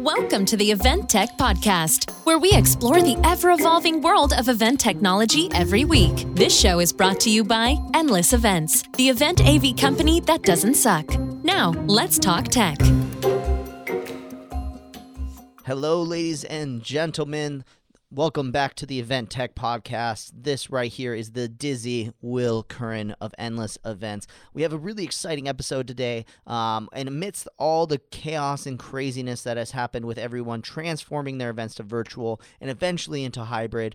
Welcome to the Event Tech Podcast, where we explore the ever-evolving world of event technology every week. This show is brought to you by Endless Events, the event AV company that doesn't suck. Now, let's talk tech. Hello, ladies and gentlemen. Welcome back to the Event Tech Podcast. This right here is the dizzy Will Curran of Endless Events. We have a really exciting episode today, and amidst all the chaos and craziness that has happened with everyone transforming their events to virtual and eventually into hybrid,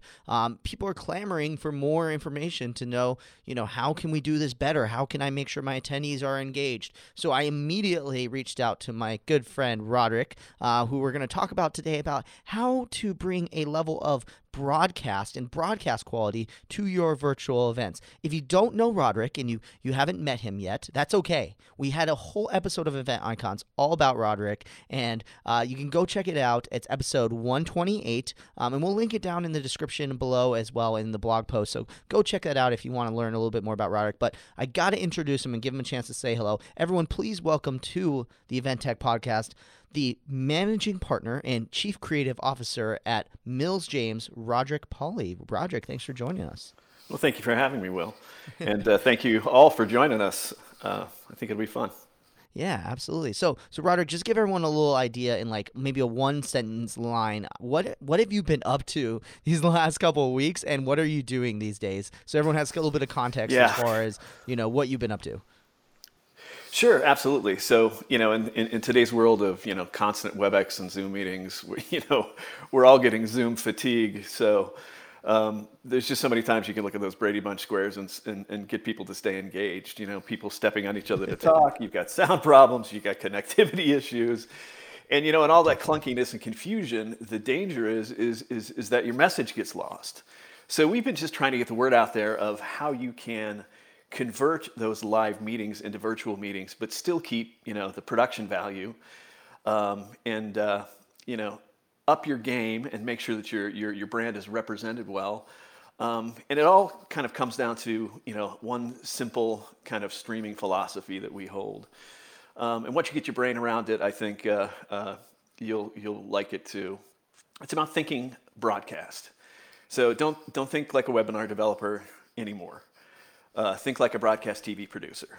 people are clamoring for more information to know, how can we do this better? How can I make sure my attendees are engaged? So I immediately reached out to my good friend Roderick, who we're going to talk about today about how to bring a level of broadcast and broadcast quality to your virtual events. If you don't know Roderick and you haven't met him yet, that's okay. We had a whole episode of EventIcons all about Roderick, and you can go check it out. It's episode 128, and we'll link it down in the description below as well in the blog post. So go check that out if you want to learn a little bit more about Roderick. But I got to introduce him and give him a chance to say hello. Everyone, please welcome to the Event Tech Podcast the managing partner and chief creative officer at Mills James, Roderick Pauley. Roderick, thanks for joining us. Well, thank you for having me, Will. And thank you all for joining us. I think it'll be fun. Yeah, absolutely. So Roderick, just give everyone a little idea in like maybe a one-sentence line. What have you been up to these last couple of weeks, and what are you doing these days? So everyone has a little bit of context as far as, what you've been up to. Sure, absolutely. So, in today's world of, constant WebEx and Zoom meetings, we're all getting Zoom fatigue. So there's just so many times you can look at those Brady Bunch squares and get people to stay engaged. People stepping on each other to talk. You've got sound problems. You've got connectivity issues. And, and all that clunkiness and confusion, the danger is that your message gets lost. So we've been just trying to get the word out there of how you can convert those live meetings into virtual meetings, but still keep, the production value, and up your game and make sure that your brand is represented well. And it all kind of comes down to, one simple kind of streaming philosophy that we hold. And once you get your brain around it, I think you'll like it too. It's about thinking broadcast. So don't think like a webinar developer anymore. Think like a broadcast TV producer.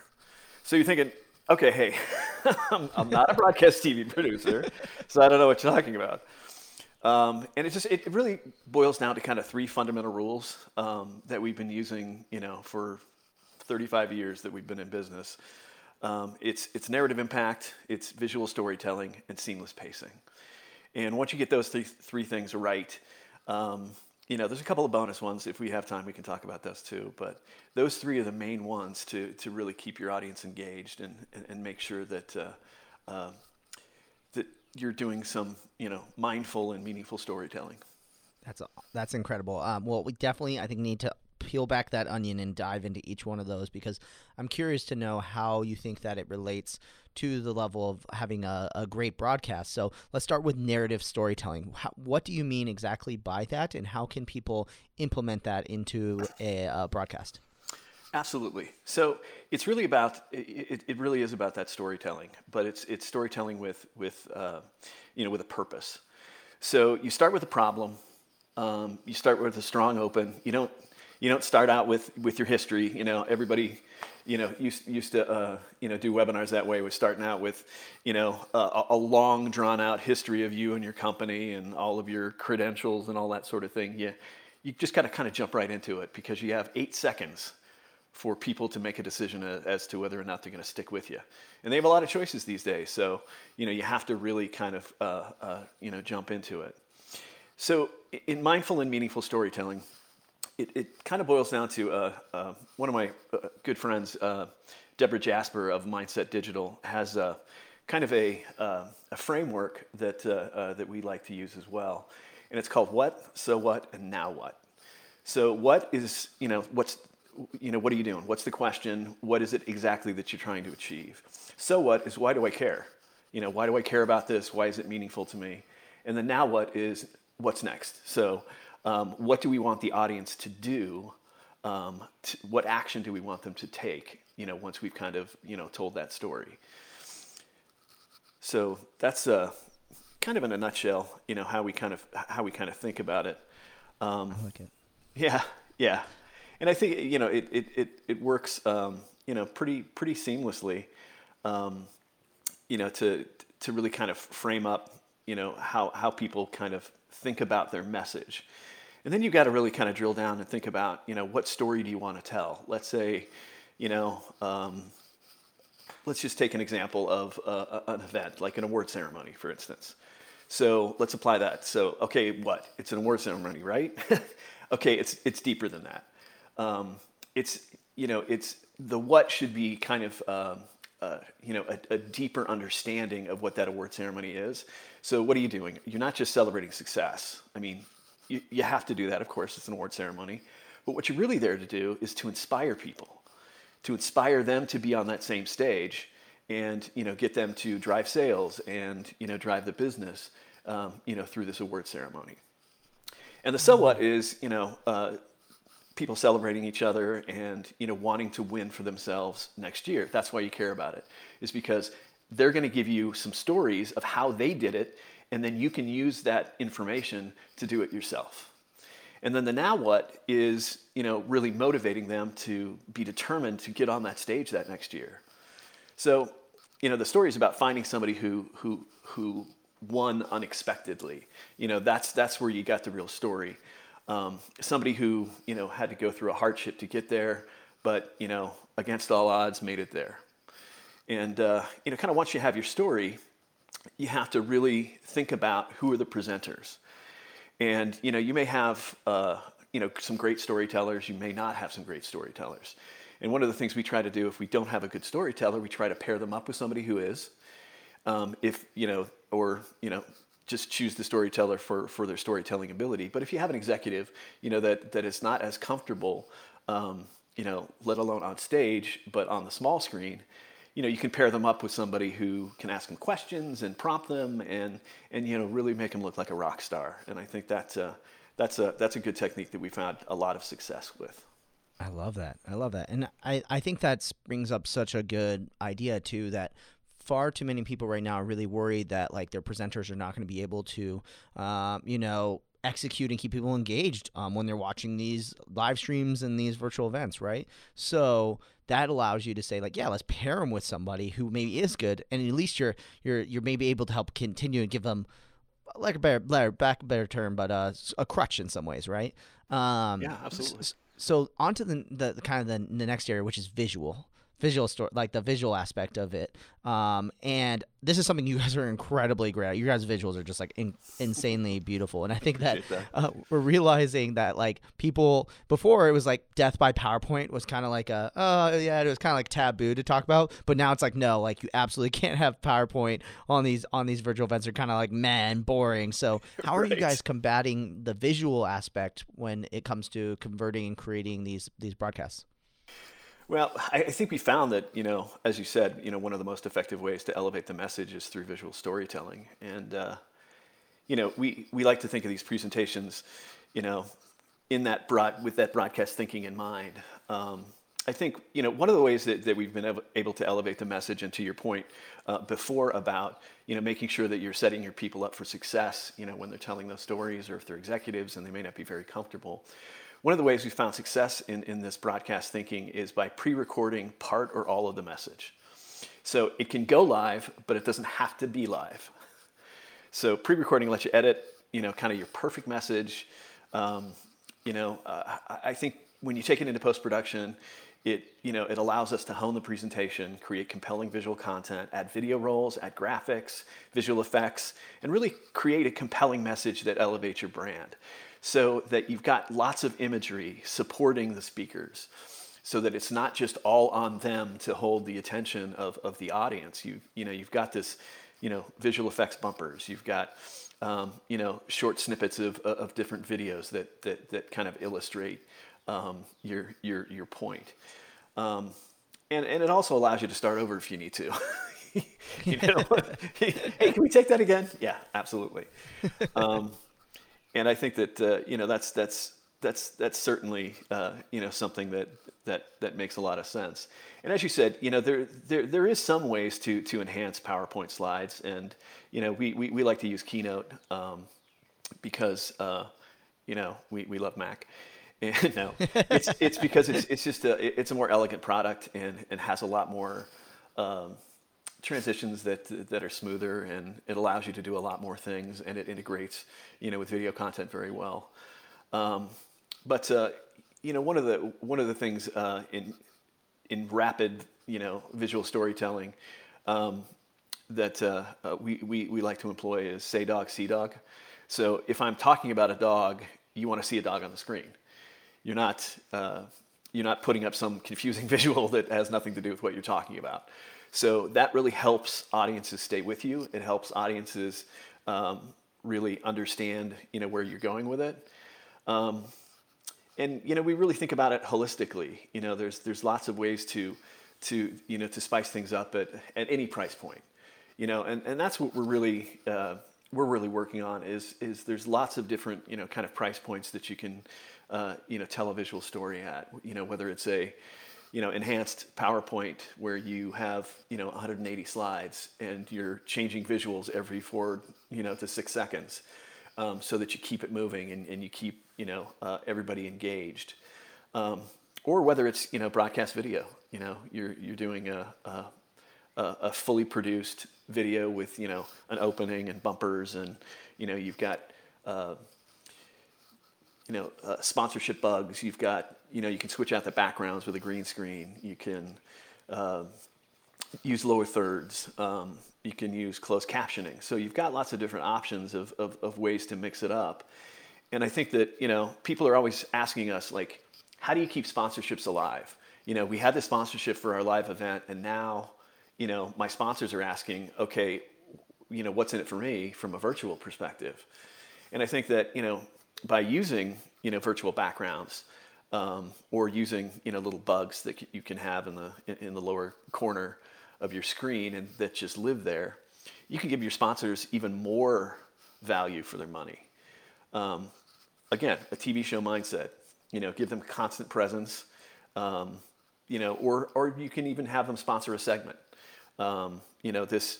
So you're thinking, okay, hey, I'm not a broadcast TV producer, so I don't know what you're talking about. And it really boils down to kind of three fundamental rules that we've been using, for 35 years that we've been in business. It's narrative impact, it's visual storytelling, and seamless pacing. And once you get those three things right, there's a couple of bonus ones. If we have time, we can talk about those too. But those three are the main ones to really keep your audience engaged and make sure that that you're doing some mindful and meaningful storytelling. That's incredible. Well, we definitely I think need to peel back that onion and dive into each one of those, because I'm curious to know how you think that it relates to the level of having a great broadcast. So let's start with narrative storytelling. What do you mean exactly by that, and how can people implement that into a broadcast? Absolutely. So it's really about it really is about that storytelling, but it's storytelling with a purpose. So you start with a problem. You start with a strong open. You don't start out with your history. Everybody, used to, do webinars that way. We're starting out with, a long drawn out history of you and your company and all of your credentials and all that sort of thing. You just got to kind of jump right into it, because you have 8 seconds for people to make a decision as to whether or not they're going to stick with you. And they have a lot of choices these days. So, you have to really kind of, jump into it. So in mindful and meaningful storytelling, it kind of boils down to one of my good friends, Deborah Jasper of Mindset Digital, has a framework that we like to use as well, and it's called what, so what, and now what. So what is what are you doing? What's the question? What is it exactly that you're trying to achieve? So what is why do I care? Why do I care about this? Why is it meaningful to me? And then now what is what's next? So. What do we want the audience to do? What action do we want them to take? Once we've kind of told that story. So that's kind of in a nutshell, you know, how we kind of think about it. I like it. Yeah. And I think, you know, it works, you know, pretty seamlessly, you know, to really kind of frame up, you know, how people kind of think about their message. And then you've got to really kind of drill down and think about, you know, what story do you want to tell? Let's say, you know, let's just take an example of an event, like an award ceremony, for instance. So let's apply that. So, okay, what? It's an award ceremony, right? Okay, it's deeper than that. It's the what should be kind of, you know, a deeper understanding of what that award ceremony is. So what are you doing? You're not just celebrating success. I mean, you have to do that, of course, it's an award ceremony. But what you're really there to do is to inspire people, to inspire them to be on that same stage and, you know, get them to drive sales and, you know, drive the business, you know, through this award ceremony. And the so what is, you know, people celebrating each other and, you know, wanting to win for themselves next year. That's why you care about it, is because they're going to give you some stories of how they did it, and then you can use that information to do it yourself. And then the now what is, you know, really motivating them to be determined to get on that stage that next year. So, you know, the story is about finding somebody who won unexpectedly. You know, that's where you got the real story. Somebody who, you know, had to go through a hardship to get there, but, you know, against all odds made it there. And, you know, kind of once you have your story, you have to really think about who are the presenters. And, you know, you may have, you know, some great storytellers. You may not have some great storytellers. And one of the things we try to do, if we don't have a good storyteller, we try to pair them up with somebody who is, if, you know, or, you know, just choose the storyteller for their storytelling ability. But if you have an executive, you know, that is not as comfortable, you know, let alone on stage, but on the small screen, you know, you can pair them up with somebody who can ask them questions and prompt them and you know, really make them look like a rock star. And I think that's a good technique that we found a lot of success with. I love that. And I think that brings up such a good idea too, that far too many people right now are really worried that like their presenters are not going to be able to, you know, execute and keep people engaged when they're watching these live streams and these virtual events, right? So that allows you to say like, yeah, let's pair them with somebody who maybe is good, and at least you're maybe able to help continue and give them like a better term, but a crutch in some ways, right? Yeah, absolutely. So on to the kind of the next area, which is visual. Visual story, like the visual aspect of it, and this is something you guys are incredibly great at. Your guys' visuals are just like insanely beautiful, and I think that. We're realizing that like people before, it was like death by PowerPoint was kind of like it was kind of like taboo to talk about, but now it's like no, like you absolutely can't have PowerPoint on these virtual events. Are kind of like boring. So how are you guys combating the visual aspect when it comes to converting and creating these broadcasts? Well, I think we found that, you know, as you said, you know, one of the most effective ways to elevate the message is through visual storytelling. And, you know, we like to think of these presentations, you know, with that broadcast thinking in mind. I think, you know, one of the ways that we've been able to elevate the message, and to your point before about, you know, making sure that you're setting your people up for success, you know, when they're telling those stories, or if they're executives and they may not be very comfortable. One of the ways we found success in this broadcast thinking is by pre-recording part or all of the message. So it can go live, but it doesn't have to be live. So pre-recording lets you edit, you know, kind of your perfect message. You know, I think when you take it into post-production, it, you know, it allows us to hone the presentation, create compelling visual content, add video rolls, add graphics, visual effects, and really create a compelling message that elevates your brand. So that you've got lots of imagery supporting the speakers, so that it's not just all on them to hold the attention of the audience. You know, you've got this, you know, visual effects bumpers. You've got, you know, short snippets of different videos that kind of illustrate your point. And it also allows you to start over if you need to. You know, hey, can we take that again? Yeah, absolutely. And I think that you know that's certainly you know something that that makes a lot of sense. And as you said, you know, there is some ways to enhance PowerPoint slides, and you know, we like to use Keynote because you know, we love Mac. And no, it's because it's just it's a more elegant product and has a lot more transitions that are smoother, and it allows you to do a lot more things, and it integrates, you know, with video content very well. But you know, one of the things in rapid, you know, visual storytelling that we like to employ is say dog, see dog. So if I'm talking about a dog, you want to see a dog on the screen. You're not putting up some confusing visual that has nothing to do with what you're talking about. So that really helps audiences stay with you. It helps audiences really understand, you know, where you're going with it. And you know, we really think about it holistically. You know, there's lots of ways to you know, to spice things up at any price point. You know, and that's what we're really working on is there's lots of different, you know, kind of price points that you can you know, tell a visual story at, you know, whether it's a, you know, enhanced PowerPoint where you have, you know, 180 slides and you're changing visuals every 4, you know, to 6 seconds, so that you keep it moving and you keep, you know, everybody engaged, or whether it's, you know, broadcast video, you know, you're doing a fully produced video with, you know, an opening and bumpers, and, you know, you've got, you know, sponsorship bugs. You've got, you know, you can switch out the backgrounds with a green screen. You can use lower thirds. You can use closed captioning. So you've got lots of different options of ways to mix it up. And I think that, you know, people are always asking us, like, how do you keep sponsorships alive? You know, we had the sponsorship for our live event, and now, you know, my sponsors are asking, okay, you know, what's in it for me from a virtual perspective? And I think that, you know, by using, you know, virtual backgrounds, or using, you know, little bugs that you can have in the lower corner of your screen and that just live there, you can give your sponsors even more value for their money. Again, a TV show mindset, you know, give them constant presence, you know, or you can even have them sponsor a segment. This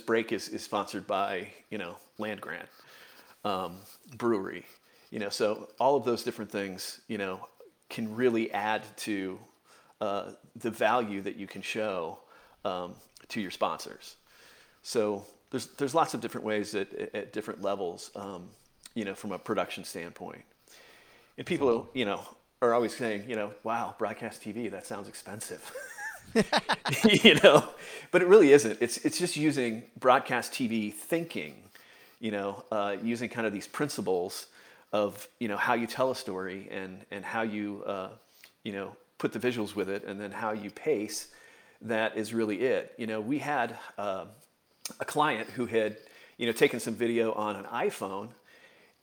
break is sponsored by, you know, Land Grant brewery, you know, so all of those different things, you know, can really add to the value that you can show to your sponsors. So there's lots of different ways at different levels, you know, from a production standpoint. And people, you know, are always saying, you know, wow, broadcast TV, that sounds expensive. You know, but it really isn't. It's just using broadcast TV thinking, you know, using kind of these principles of, you know, how you tell a story and how you, you know, put the visuals with it, and then how you pace. That is really it. You know, we had a client who had, you know, taken some video on an iPhone,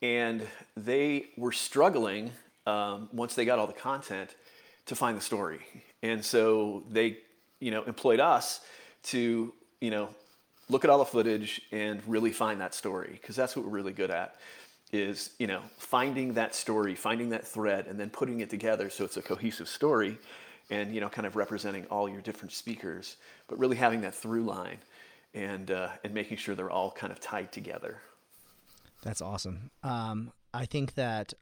and they were struggling once they got all the content to find the story. And so they, you know, employed us to, you know, look at all the footage and really find that story, because that's what we're really good at is, you know, finding that story, finding that thread, and then putting it together so it's a cohesive story and, you know, kind of representing all your different speakers, but really having that through line and making sure they're all kind of tied together. That's awesome. I think that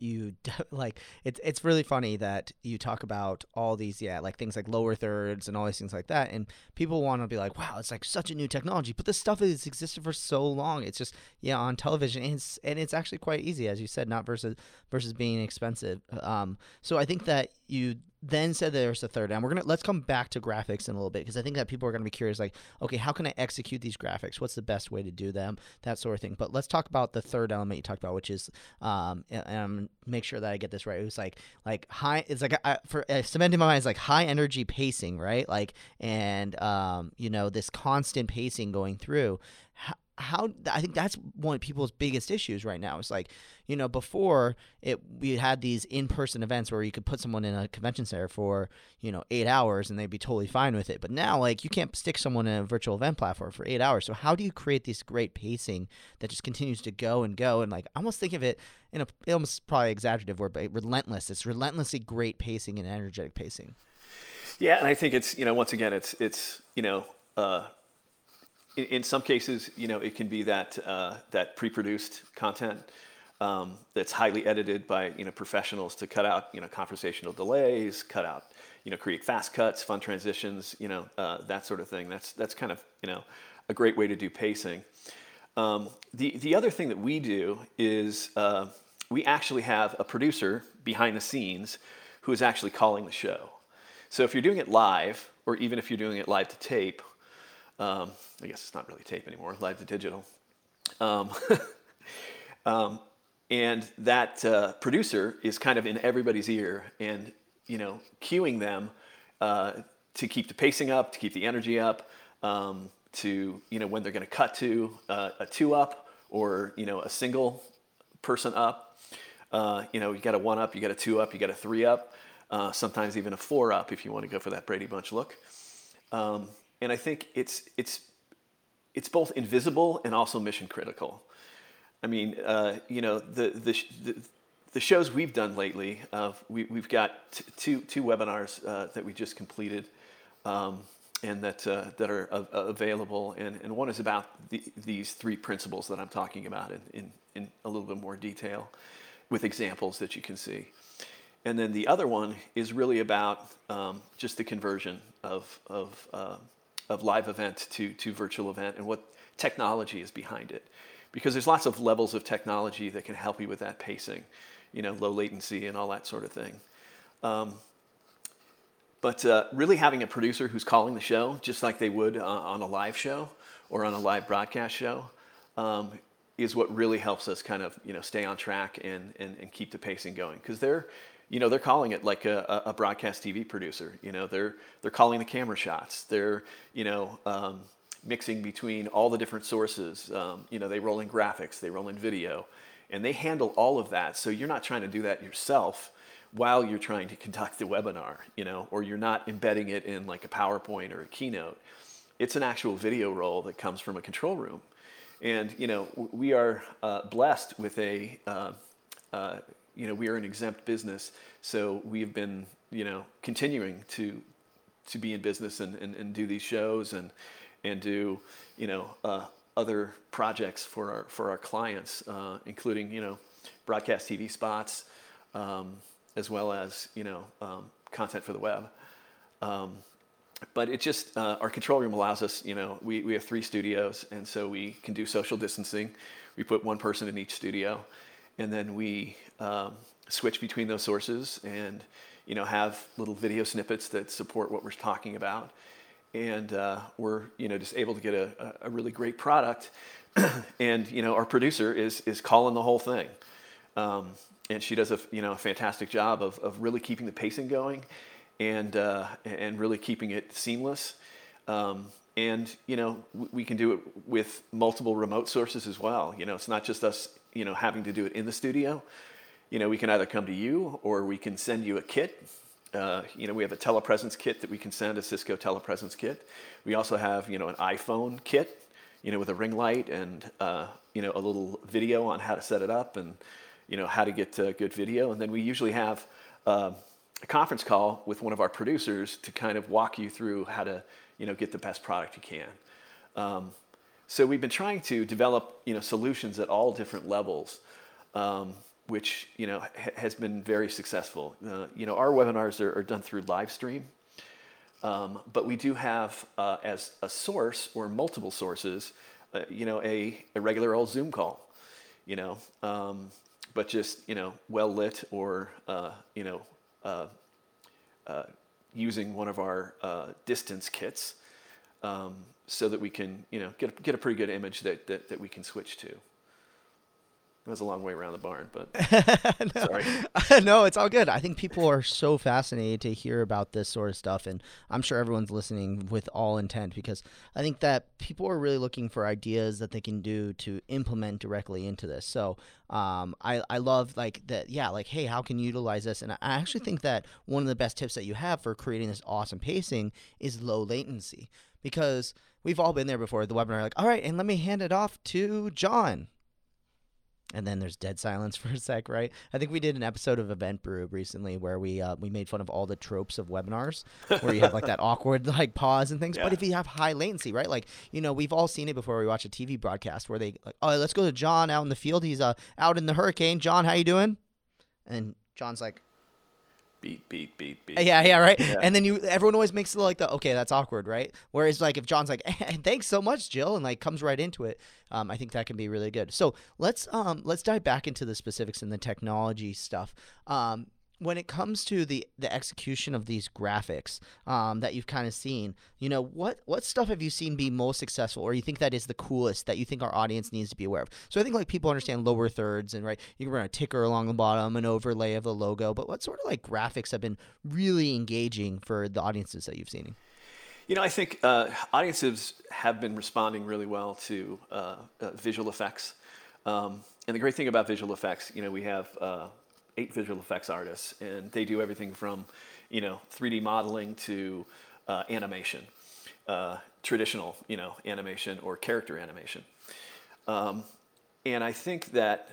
it's really funny that you talk about all these, like things like lower thirds and all these things like that. And people want to be like, wow, it's like such a new technology, but this stuff has existed for so long. It's just, on television, and it's actually quite easy, as you said, not versus being expensive. So I think that you then said there's a third, and let's come back to graphics in a little bit, because I think that people are going to be curious, like, okay, how can I execute these graphics? What's the best way to do them? That sort of thing. But let's talk about the third element you talked about, which is, and make sure that I get this right. It was like high. It's like I cemented in my mind. It's like high energy pacing, right? Like, and this constant pacing going through. I think that's one of people's biggest issues right now. It's like, you know, before we had these in-person events where you could put someone in a convention center for, you know, 8 hours and they'd be totally fine with it. But now, like, you can't stick someone in a virtual event platform for 8 hours. So how do you create this great pacing that just continues to go? And, like, I almost think of it in a almost probably exaggerative word, but relentless. It's relentlessly great pacing and energetic pacing. Yeah, and I think it's, you know, once again, it's you know, in some cases, you know, it can be that pre-produced content that's highly edited by, you know, professionals to cut out, you know, conversational delays, cut out, you know, create fast cuts, fun transitions, you know, that sort of thing. That's kind of, you know, a great way to do pacing. The other thing that we do is we actually have a producer behind the scenes who is actually calling the show. So if you're doing it live, or even if you're doing it live to tape, I guess it's not really tape anymore, live to digital. And that producer is kind of in everybody's ear and, you know, cueing them to keep the pacing up, to keep the energy up, to, you know, when they're going to cut to a two up or, you know, a single person up. You know, you got a one up, you got a two up, you got a three up, sometimes even a four up if you want to go for that Brady Bunch look. And I think it's both invisible and also mission critical. I mean, you know, the shows we've done lately, we've got two webinars that we just completed, and that are available. And one is about these three principles that I'm talking about in a little bit more detail, with examples that you can see. And then the other one is really about just the conversion of live event to virtual event and what technology is behind it. Because there's lots of levels of technology that can help you with that pacing, you know, low latency and all that sort of thing. But really having a producer who's calling the show, just like they would on a live show or on a live broadcast show, is what really helps us kind of, you know, stay on track and keep the pacing going. Because they're calling it like a broadcast TV producer. You know, they're calling the camera shots. They're, you know, mixing between all the different sources. You know, they roll in graphics, they roll in video, and they handle all of that. So you're not trying to do that yourself while you're trying to conduct the webinar, you know, or you're not embedding it in like a PowerPoint or a Keynote. It's an actual video roll that comes from a control room. And, you know, we are blessed with you know, we are an exempt business, so we've been, you know, continuing to be in business and do these shows and do, you know, other projects for our clients, including, you know, broadcast TV spots, as well as, you know, content for the web. But it just, our control room allows us, you know, we have 3 studios, and so we can do social distancing. We put one person in each studio, and then we switch between those sources and, you know, have little video snippets that support what we're talking about. And we're, you know, just able to get a really great product. And, you know, our producer is calling the whole thing. And she does a fantastic job of really keeping the pacing going and really keeping it seamless. And, you know, we can do it with multiple remote sources as well. You know, it's not just us, you know, having to do it in the studio. You know, we can either come to you or we can send you a kit. You know, we have a telepresence kit that we can send, a Cisco telepresence kit. We also have, you know, an iPhone kit, you know, with a ring light and, you know, a little video on how to set it up and, you know, how to get good video. And then we usually have a conference call with one of our producers to kind of walk you through how to, you know, get the best product you can. So we've been trying to develop, you know, solutions at all different levels, which, you know, has been very successful. You know, our webinars are done through Livestream, but we do have as a source or multiple sources, you know, a regular old Zoom call, you know, but just, you know, well lit or, you know, using one of our distance kits so that we can, you know, get a pretty good image that we can switch to. That was a long way around the barn, but sorry. No, it's all good. I think people are so fascinated to hear about this sort of stuff, and I'm sure everyone's listening with all intent, because I think that people are really looking for ideas that they can do to implement directly into this. So I love like that. Yeah, like, hey, how can you utilize this? And I actually think that one of the best tips that you have for creating this awesome pacing is low latency, because we've all been there before the webinar, like, all right, and let me hand it off to John. And then there's dead silence for a sec, right? I think we did an episode of Event Brew recently where we made fun of all the tropes of webinars where you have like that awkward like pause and things. Yeah. But if you have high latency, right? Like, you know, we've all seen it before. We watch a TV broadcast where they like, oh, let's go to John out in the field. He's out in the hurricane. John, how you doing? And John's like, beep, beep, beep, beep. Yeah, right? Yeah. And then everyone always makes it like the, okay, that's awkward, right? Whereas like if John's like, hey, thanks so much, Jill, and like comes right into it, I think that can be really good. So let's dive back into the specifics and the technology stuff. When it comes to the execution of these graphics that you've kind of seen, you know, what stuff have you seen be most successful, or you think that is the coolest that you think our audience needs to be aware of? So I think like people understand lower thirds and right, you can run a ticker along the bottom, an overlay of the logo, but what sort of like graphics have been really engaging for the audiences that you've seen? You know, I think audiences have been responding really well to visual effects. And the great thing about visual effects, you know, we have 8 visual effects artists, and they do everything from, you know, 3D modeling to animation, traditional, you know, animation or character animation. And I think that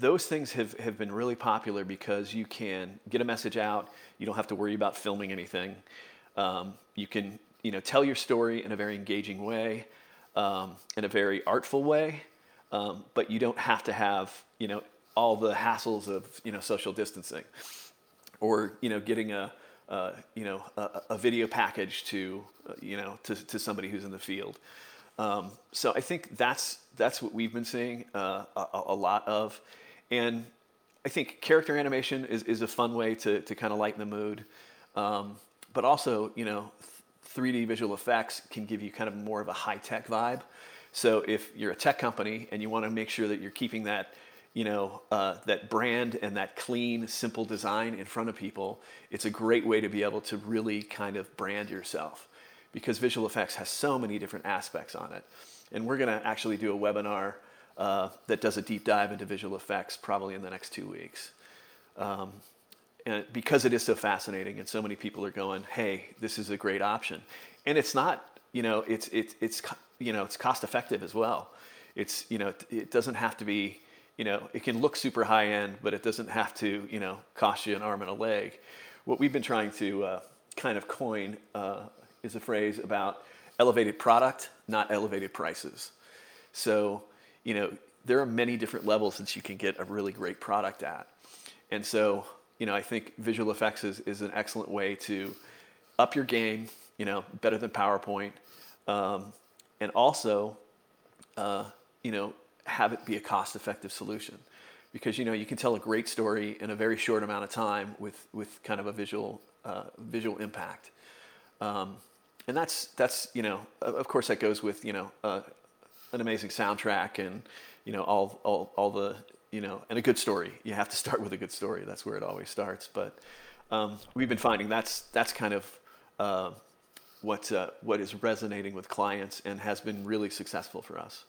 those things have been really popular because you can get a message out. You don't have to worry about filming anything. You can, you know, tell your story in a very engaging way, in a very artful way, but you don't have to have, you know, all the hassles of, you know, social distancing, or, you know, getting a video package to you know, to somebody who's in the field. So I think that's what we've been seeing a lot of, and I think character animation is a fun way to kind of lighten the mood, but also, you know, 3D visual effects can give you kind of more of a high tech vibe. So if you're a tech company and you want to make sure that you're keeping that, you know, that brand and that clean, simple design in front of people, it's a great way to be able to really kind of brand yourself, because visual effects has so many different aspects on it. And we're gonna actually do a webinar that does a deep dive into visual effects probably in the next 2 weeks. And because it is so fascinating and so many people are going, hey, this is a great option. And it's not, you know, it's you know, it's cost effective as well. It's, you know, it doesn't have to be, you know, it can look super high end, but it doesn't have to, you know, cost you an arm and a leg. What we've been trying to kind of coin is a phrase about elevated product, not elevated prices. So, you know, there are many different levels that you can get a really great product at. And so, you know, I think visual effects is an excellent way to up your game, you know, better than PowerPoint. And also, you know, have it be a cost-effective solution, because, you know, you can tell a great story in a very short amount of time with kind of a visual impact, and that's you know, of course that goes with, you know, an amazing soundtrack and, you know, all the, you know, and a good story. You have to start with a good story. That's where it always starts. But we've been finding that's kind of what is resonating with clients and has been really successful for us.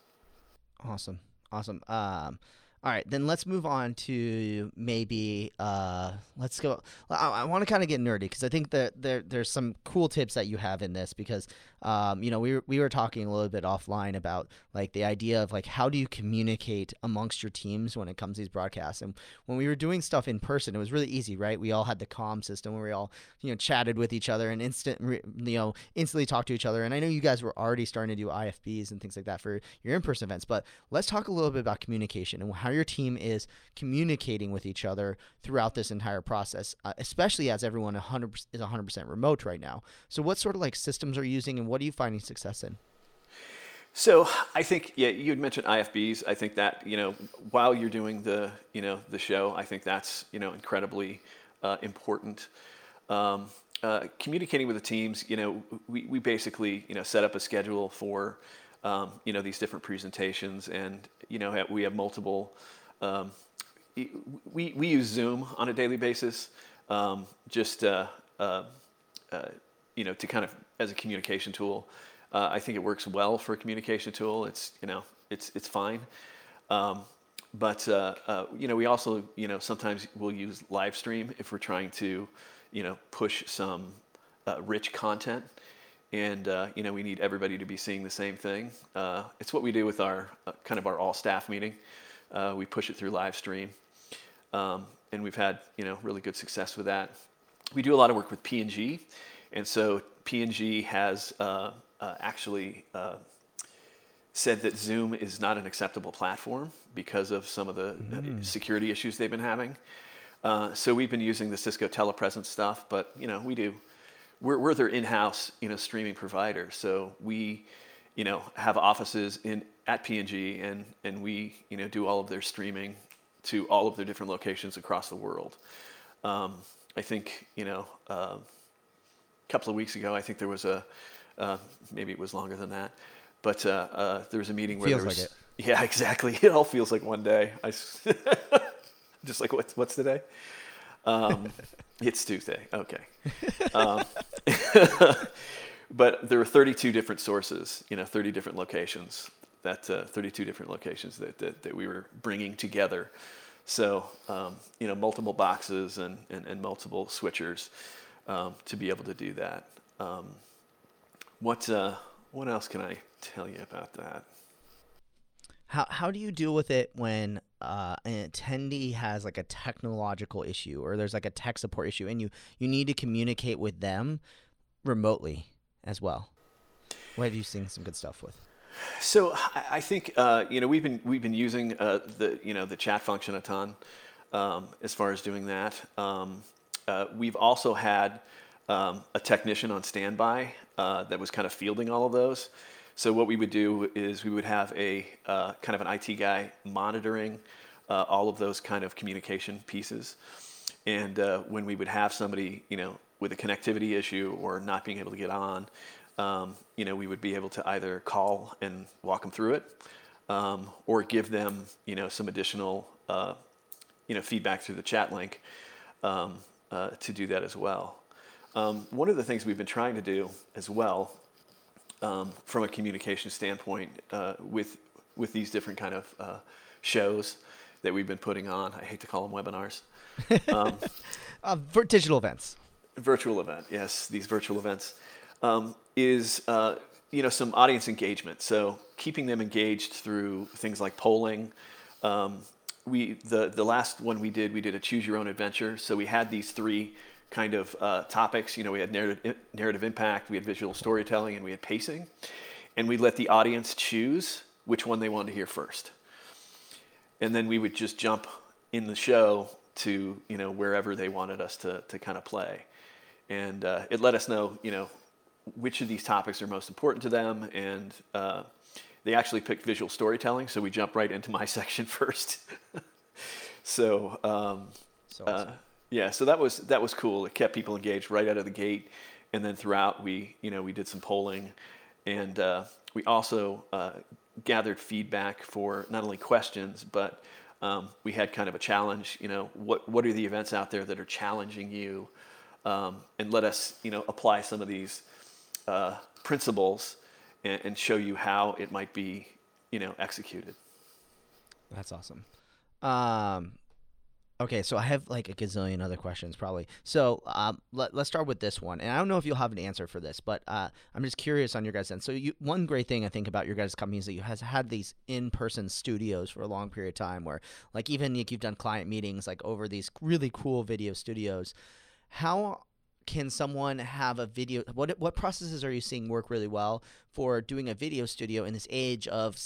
Awesome. All right, then let's move on to maybe let's go. I want to kind of get nerdy, because I think that there's some cool tips that you have in this, because you know, we were talking a little bit offline about like the idea of like, how do you communicate amongst your teams when it comes to these broadcasts? And when we were doing stuff in person, it was really easy, right? We all had the comm system where we all, you know, chatted with each other and instantly talked to each other. And I know you guys were already starting to do IFBs and things like that for your in-person events, but let's talk a little bit about communication and how your team is communicating with each other throughout this entire process, especially as everyone is 100% remote right now. So what sort of like systems are you using, and what are you finding success in? So I think, yeah, you had mentioned IFBs. I think that, you know, while you're doing the, you know, the show, I think that's, you know, incredibly important. Communicating with the teams, you know, we basically, you know, set up a schedule for, you know, these different presentations, and, you know, we have multiple We use Zoom on a daily basis, to kind of as a communication tool. I think it works well for a communication tool. It's fine. We also, sometimes we'll use Livestream if we're trying to, push some rich content. And, we need everybody to be seeing the same thing. It's what we do with our our all staff meeting. We push it through Livestream. And we've had, really good success with that. We do a lot of work with P&G. And so P&G has actually said that Zoom is not an acceptable platform because of some of the security issues they've been having. So we've been using the Cisco telepresence stuff, but we're their in-house streaming provider. So we have offices at P&G and we do all of their streaming to all of their different locations across the world. I think a couple of weeks ago, I think there was maybe it was longer than that. But there was a meeting where yeah, exactly. It all feels like one day. Just like, what's today? It's Tuesday. Okay. But there were 32 different sources, 30 different locations that 32 different locations that we were bringing together. So, multiple boxes and multiple switchers to be able to do that. What else can I tell you about that? How do you deal with it when an attendee has a technological issue or there's a tech support issue and you need to communicate with them remotely as well? What have you seen some good stuff with? So I think we've been using the chat function a ton as far as doing that. We've also had a technician on standby that was kind of fielding all of those. So what we would do is we would have a kind of an IT guy monitoring all of those kind of communication pieces. And when we would have somebody, with a connectivity issue or not being able to get on, we would be able to either call and walk them through it or give them, some additional, feedback through the chat link to do that as well. One of the things we've been trying to do as well, from a communication standpoint, with these different kind of shows that we've been putting on, I hate to call them webinars, digital events, virtual event, yes, these virtual events, is some audience engagement. So keeping them engaged through things like polling. The last one we did a choose your own adventure. So we had these three kind of topics. We had narrative impact, we had visual storytelling, and we had pacing. And we let the audience choose which one they wanted to hear first. And then we would just jump in the show to, wherever they wanted us to kind of play. And it let us know, which of these topics are most important to them. And they actually picked visual storytelling, so we jumped right into my section first. So, awesome. Yeah, so that was cool. It kept people engaged right out of the gate, and then throughout we did some polling, and we also gathered feedback for not only questions, but we had kind of a challenge. What are the events out there that are challenging you, and let us apply some of these principles and show you how it might be executed. That's awesome. Okay, so I have a gazillion other questions probably. So let's start with this one. And I don't know if you'll have an answer for this, but I'm just curious on your guys' end. So one great thing I think about your guys' company is that you has had these in-person studios for a long period of time where even you've done client meetings over these really cool video studios. How can someone have a video? What processes are you seeing work really well for doing a video studio in this age of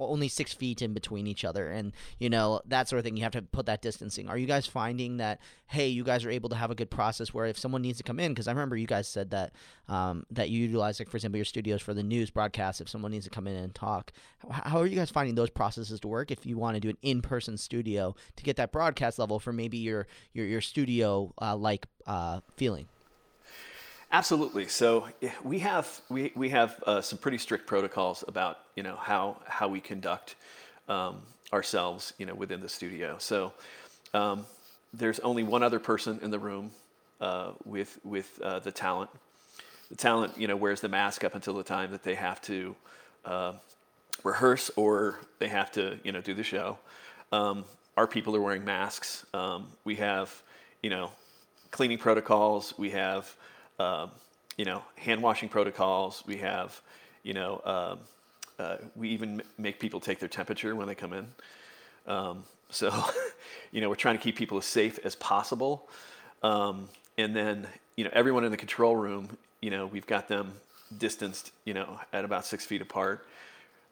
only 6 feet in between each other and that sort of thing? You have to put that distancing. Are you guys finding that, hey, you guys are able to have a good process where if someone needs to come in, because I remember you guys said that that you utilize for example your studios for the news broadcast if someone needs to come in and talk. How are you guys finding those processes to work if you want to do an in-person studio to get that broadcast level for maybe your studio feeling? Absolutely. So we have some pretty strict protocols about how we conduct ourselves, within the studio. So there's only one other person in the room with the talent. The talent, wears the mask up until the time that they have to rehearse or they have to, do the show. Our people are wearing masks. We have, cleaning protocols. We have, hand washing protocols. We have, we even make people take their temperature when they come in. We're trying to keep people as safe as possible. And then, everyone in the control room, we've got them distanced, at about 6 feet apart.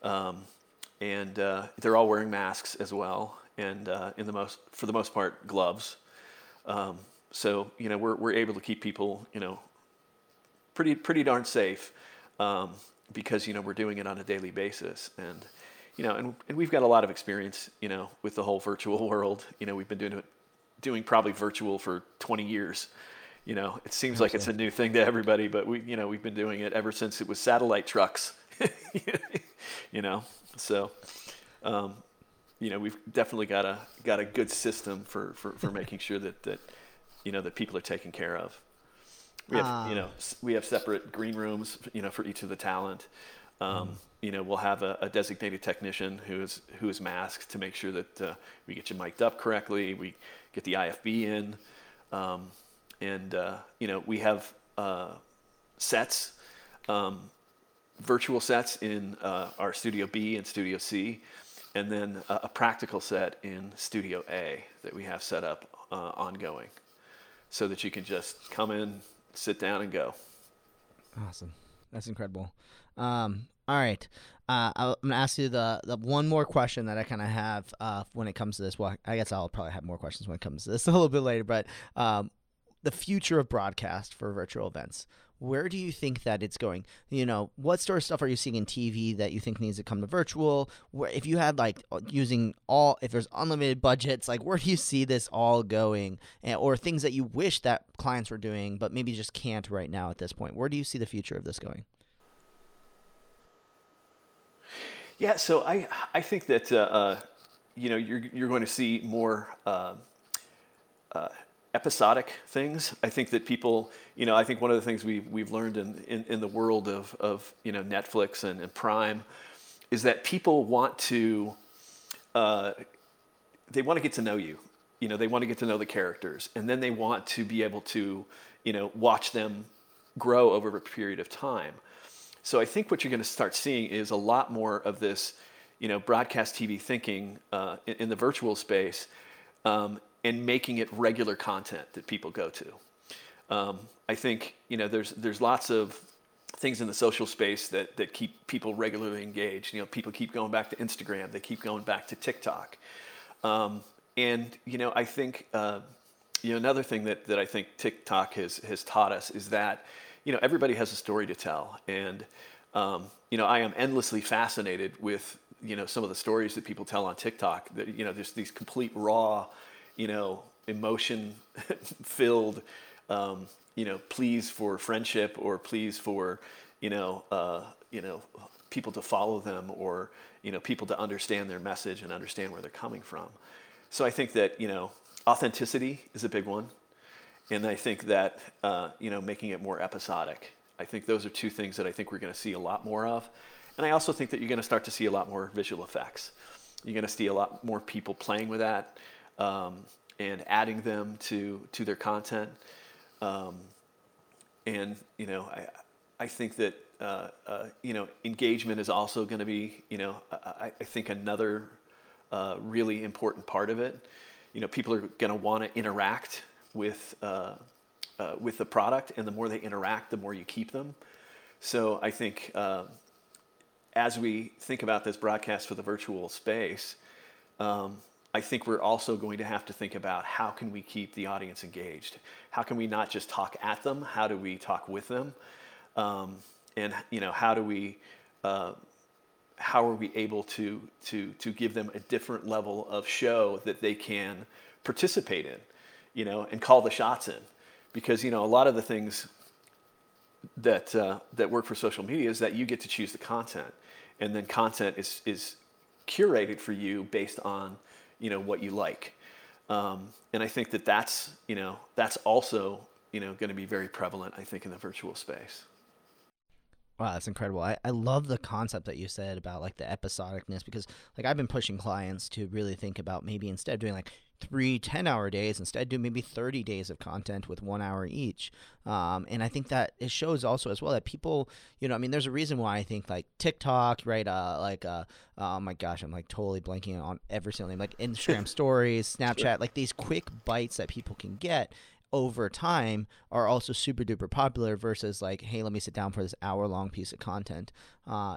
And they're all wearing masks as well. And for the most part, gloves. We're able to keep people, pretty darn safe, because we're doing it on a daily basis, and we've got a lot of experience, with the whole virtual world. We've been doing probably virtual for 20 years. It seems like it's a new thing to everybody, but we, we've been doing it ever since it was satellite trucks. We've definitely got a good system for making sure that people are taken care of. We have, we have separate green rooms, for each of the talent. We'll have a designated technician who is masked to make sure that we get you mic'd up correctly. We get the IFB in, we have sets, virtual sets in our Studio B and Studio C, and then a practical set in Studio A that we have set up ongoing, so that you can just come in, sit down, and go. Awesome. That's incredible. All right. I'm going to ask you the one more question that I kind of have when it comes to this. Well, I guess I'll probably have more questions when it comes to this a little bit later, but the future of broadcast for virtual events, where do you think that it's going? What sort of stuff are you seeing in TV that you think needs to come to virtual? Where, if you had if there's unlimited budgets, where do you see this all going? Or things that you wish that clients were doing, but maybe just can't right now at this point. Where do you see the future of this going? Yeah, so I think that you're going to see more episodic things. I think that people, I think one of the things we've learned in the world of Netflix and Prime is that people want to they want to get to know you. They want to get to know the characters, and then they want to be able to watch them grow over a period of time. So I think what you're going to start seeing is a lot more of this, broadcast TV thinking in the virtual space. And making it regular content that people go to. I think there's lots of things in the social space that keep people regularly engaged. People keep going back to Instagram. They keep going back to TikTok. I think another thing that I think TikTok has taught us is that everybody has a story to tell, and I am endlessly fascinated with some of the stories that people tell on TikTok. That just these complete raw, emotion filled, pleas for friendship or pleas for, people to follow them or, people to understand their message and understand where they're coming from. So I think that, authenticity is a big one. And I think that, making it more episodic. I think those are two things that I think we're going to see a lot more of. And I also think that you're going to start to see a lot more visual effects. You're going to see a lot more people playing with that. And adding them to their content, I think that engagement is also going to be I think another really important part of it. People are going to want to interact with the product, and the more they interact, the more you keep them. So I think as we think about this broadcast for the virtual space. I think we're also going to have to think about how can we keep the audience engaged? How can we not just talk at them? How do we talk with them? How do we, how are we able to give them a different level of show that they can participate in, and call the shots in? Because, a lot of the things that work for social media is that you get to choose the content, and then content is curated for you based on, you know, what you like. And I think that that's also, going to be very prevalent, I think, in the virtual space. Wow, that's incredible. I love the concept that you said about like the episodicness, because like I've been pushing clients to really think about maybe instead of doing like 3 10-hour days, instead do maybe 30 days of content with 1 hour each. And I think that it shows also as well that people, I mean, there's a reason why I think like TikTok, right? Oh my gosh, I'm like totally blanking on every single name, like Instagram stories, Snapchat, sure. Like these quick bites that people can get over time are also super duper popular versus like, hey, let me sit down for this hour long piece of content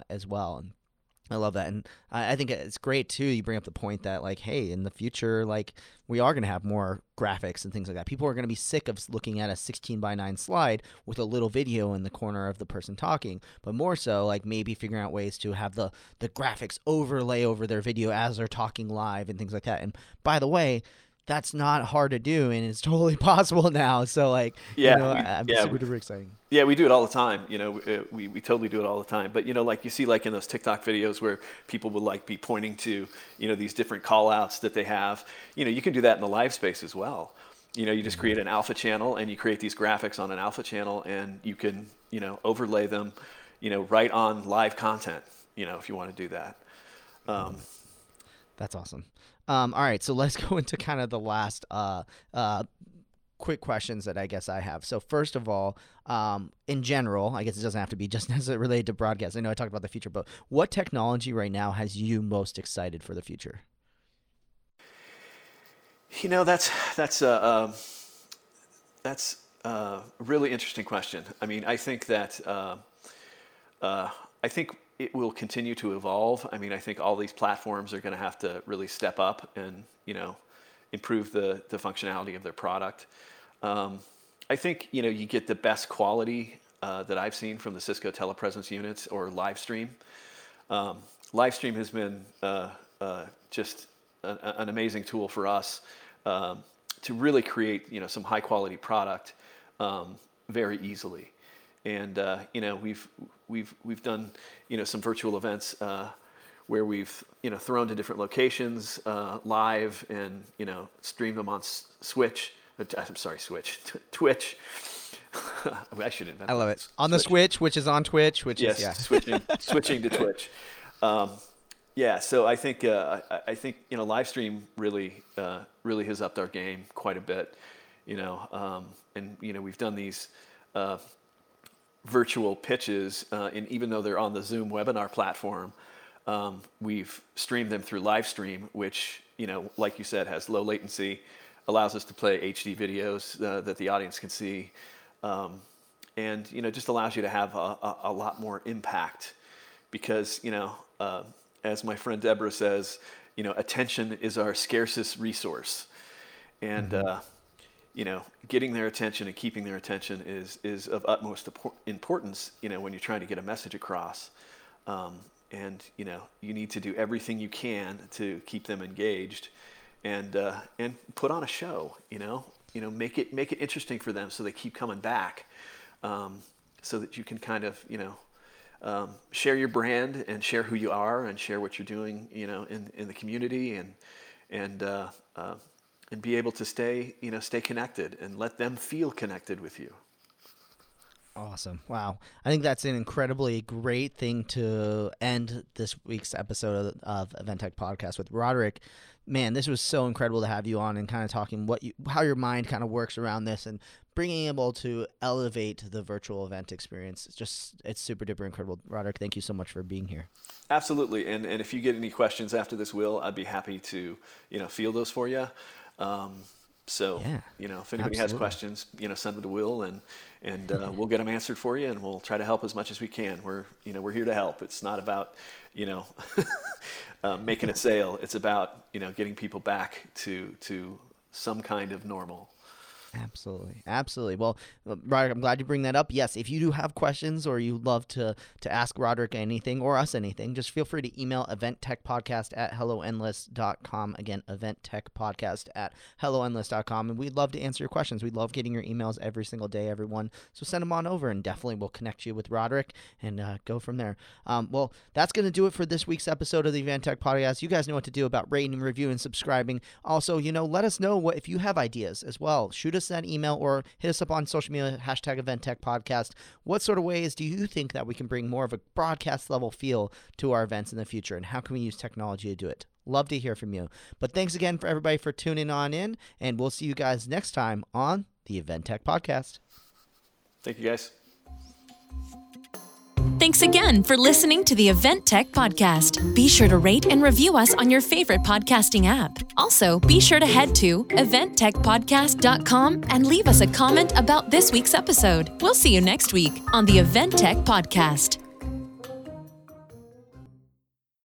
as well. And I love that. And I think it's great too. You bring up the point that like, hey, in the future, like we are going to have more graphics and things like that. People are going to be sick of looking at a 16:9 slide with a little video in the corner of the person talking, but more so like maybe figuring out ways to have the graphics overlay over their video as they're talking live and things like that. And by the way, that's not hard to do, and it's totally possible now. So like, super exciting. Yeah, we do it all the time. We totally do it all the time. But like you see, like in those TikTok videos where people will like be pointing to, these different call outs that they have, you can do that in the live space as well. You just create an alpha channel and you create these graphics on an alpha channel and you can, overlay them, right on live content, if you want to do that. That's awesome. All right, so let's go into kind of the last quick questions that I guess I have. So first of all, in general, I guess it doesn't have to be just as it related to broadcast. I know I talked about the future, but what technology right now has you most excited for the future? That's a really interesting question. I mean, I think that it will continue to evolve. I mean, I think all these platforms are going to have to really step up and, improve the functionality of their product. I think, you get the best quality that I've seen from the Cisco telepresence units or Livestream. Livestream has been just an amazing tool for us to really create, some high quality product very easily. And we've done some virtual events where we've thrown to different locations live and streamed them on Twitch. I should invent. I love it. On the Switch, which is on Twitch, which is switching to Twitch. So I think Livestream really has upped our game quite a bit. And we've done these. Virtual pitches, and even though they're on the Zoom webinar platform, we've streamed them through Livestream, which, like you said, has low latency, allows us to play HD videos that the audience can see, and, just allows you to have a lot more impact because, as my friend Deborah says, attention is our scarcest resource. And, getting their attention and keeping their attention is of utmost importance, when you're trying to get a message across. And, you need to do everything you can to keep them engaged and put on a show, make it interesting for them so they keep coming back, so that you can kind of, share your brand and share who you are and share what you're doing, in the community and be able to stay connected and let them feel connected with you. Awesome. Wow. I think that's an incredibly great thing to end this week's episode of Event Tech Podcast with Roderick. Man, this was so incredible to have you on and kind of talking how your mind kind of works around this and being able to elevate the virtual event experience. It's super duper incredible. Roderick, thank you so much for being here. Absolutely. And if you get any questions after this, Will, I'd be happy to, field those for you. If anybody has questions, send them to Will and we'll get them answered for you, and we'll try to help as much as we can. We're, we're here to help. It's not about, making a sale. It's about, getting people back to some kind of normal. Absolutely. Absolutely. Well, Roderick, I'm glad you bring that up. Yes, if you do have questions or you'd love to ask Roderick anything or us anything, just feel free to email eventtechpodcast@helloendless.com. Again, eventtechpodcast@helloendless.com. And we'd love to answer your questions. We love getting your emails every single day, everyone. So send them on over and definitely we'll connect you with Roderick and go from there. Well, that's going to do it for this week's episode of the Event Tech Podcast. You guys know what to do about rating, reviewing, subscribing. Also, you know, let us know what if you have ideas as well. Shoot us that email or hit us up on social media, #EventTechPodcast. What sort of ways do you think that we can bring more of a broadcast level feel to our events in the future, and how can we use technology to do it? Love to hear from you. But thanks again for everybody for tuning on in, and we'll see you guys next time on the Event Tech Podcast. Thank you, guys. Thanks again for listening to the Event Tech Podcast. Be sure to rate and review us on your favorite podcasting app. Also, be sure to head to eventtechpodcast.com and leave us a comment about this week's episode. We'll see you next week on the Event Tech Podcast.